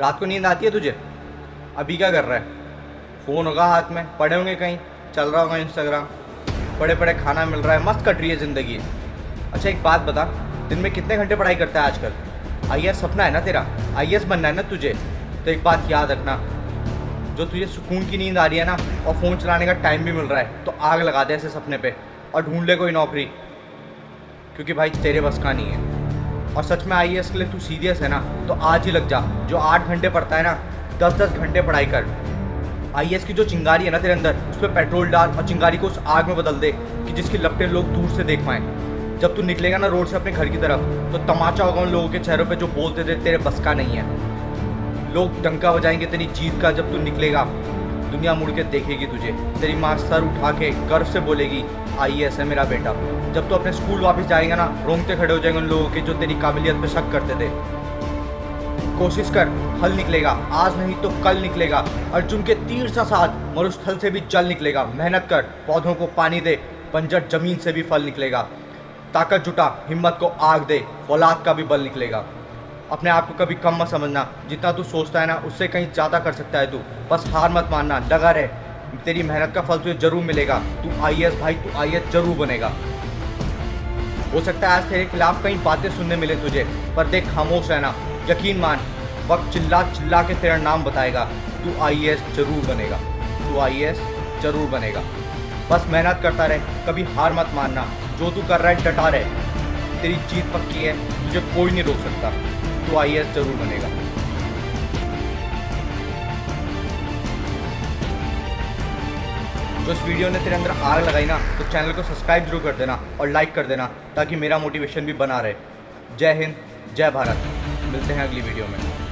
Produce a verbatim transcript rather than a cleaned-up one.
रात को नींद आती है तुझे? अभी क्या कर रहा है? फ़ोन होगा हाथ में, पड़े होंगे कहीं, चल रहा होगा इंस्टाग्राम, पड़े पड़े खाना मिल रहा है, मस्त कट रही है ज़िंदगी। अच्छा एक बात बता, दिन में कितने घंटे पढ़ाई करता है आजकल? आई ए एस सपना है ना तेरा, आई ए एस बनना है ना तुझे? तो एक बात याद रखना, जो तुझे सुकून की नींद आ रही है ना और फ़ोन चलाने का टाइम भी मिल रहा है, तो आग लगा दे ऐसे सपने पे और ढूंढ ले कोई नौकरी, क्योंकि भाई तेरे बस का नहीं है। और सच में आई ए एस के लिए तू सीरियस है ना, तो आज ही लग जा। जो आठ घंटे पढ़ता है ना, दस दस घंटे पढ़ाई कर। आई ए एस की जो चिंगारी है ना तेरे अंदर, उस पर पेट्रोल डाल और चिंगारी को उस आग में बदल दे कि जिसकी लपटें लोग दूर से देख पाएँ। जब तू निकलेगा ना रोड से अपने घर की तरफ, तो तमाचा होगा उन लोगों के चेहरों पर जो बोलते थे तेरे बस का नहीं है। लोग डंका बजाएंगे तेरी जीत का जब तू निकलेगा। दुनिया मुड़ के देखेगी तुझे, तेरी माँ सर उठा के गर्व से बोलेगी आई ए एस है मेरा बेटा। जब तू अपने स्कूल वापस जाएगा ना, रोंगटे खड़े हो जाएंगे उन लोगों के जो तेरी काबिलियत पे शक करते थे। कोशिश कर, हल निकलेगा, आज नहीं तो कल निकलेगा। अर्जुन के तीर सा साथ मरुस्थल से भी जल निकलेगा। मेहनत कर, पौधों को पानी दे, बंजर जमीन से भी फल निकलेगा। ताकत जुटा, हिम्मत को आग दे, औलाद का भी बल निकलेगा। अपने आप को कभी कम मत समझना, जितना तू सोचता है ना उससे कहीं ज़्यादा कर सकता है तू। बस हार मत मानना, लगा रहे, तेरी मेहनत का फल तुझे जरूर मिलेगा। तू आई ए एस भाई, तू आई ए एस जरूर बनेगा। हो सकता है आज तेरे खिलाफ कई बातें सुनने मिले तुझे, पर देख खामोश रहना, यकीन मान वक्त चिल्ला चिल्ला के तेरा नाम बताएगा। तू आई ए एस जरूर बनेगा, तू आई ए एस जरूर बनेगा। बस मेहनत करता रहे, कभी हार मत मानना। जो तू कर रहा है डटा रहे, तेरी जीत पक्की है, तुझे कोई नहीं रोक सकता। तो आई ए एस जरूर बनेगा। जो इस वीडियो ने तेरे अंदर आग लगाई ना, तो चैनल को सब्सक्राइब जरूर कर देना और लाइक कर देना, ताकि मेरा मोटिवेशन भी बना रहे। जय हिंद, जय भारत। मिलते हैं अगली वीडियो में।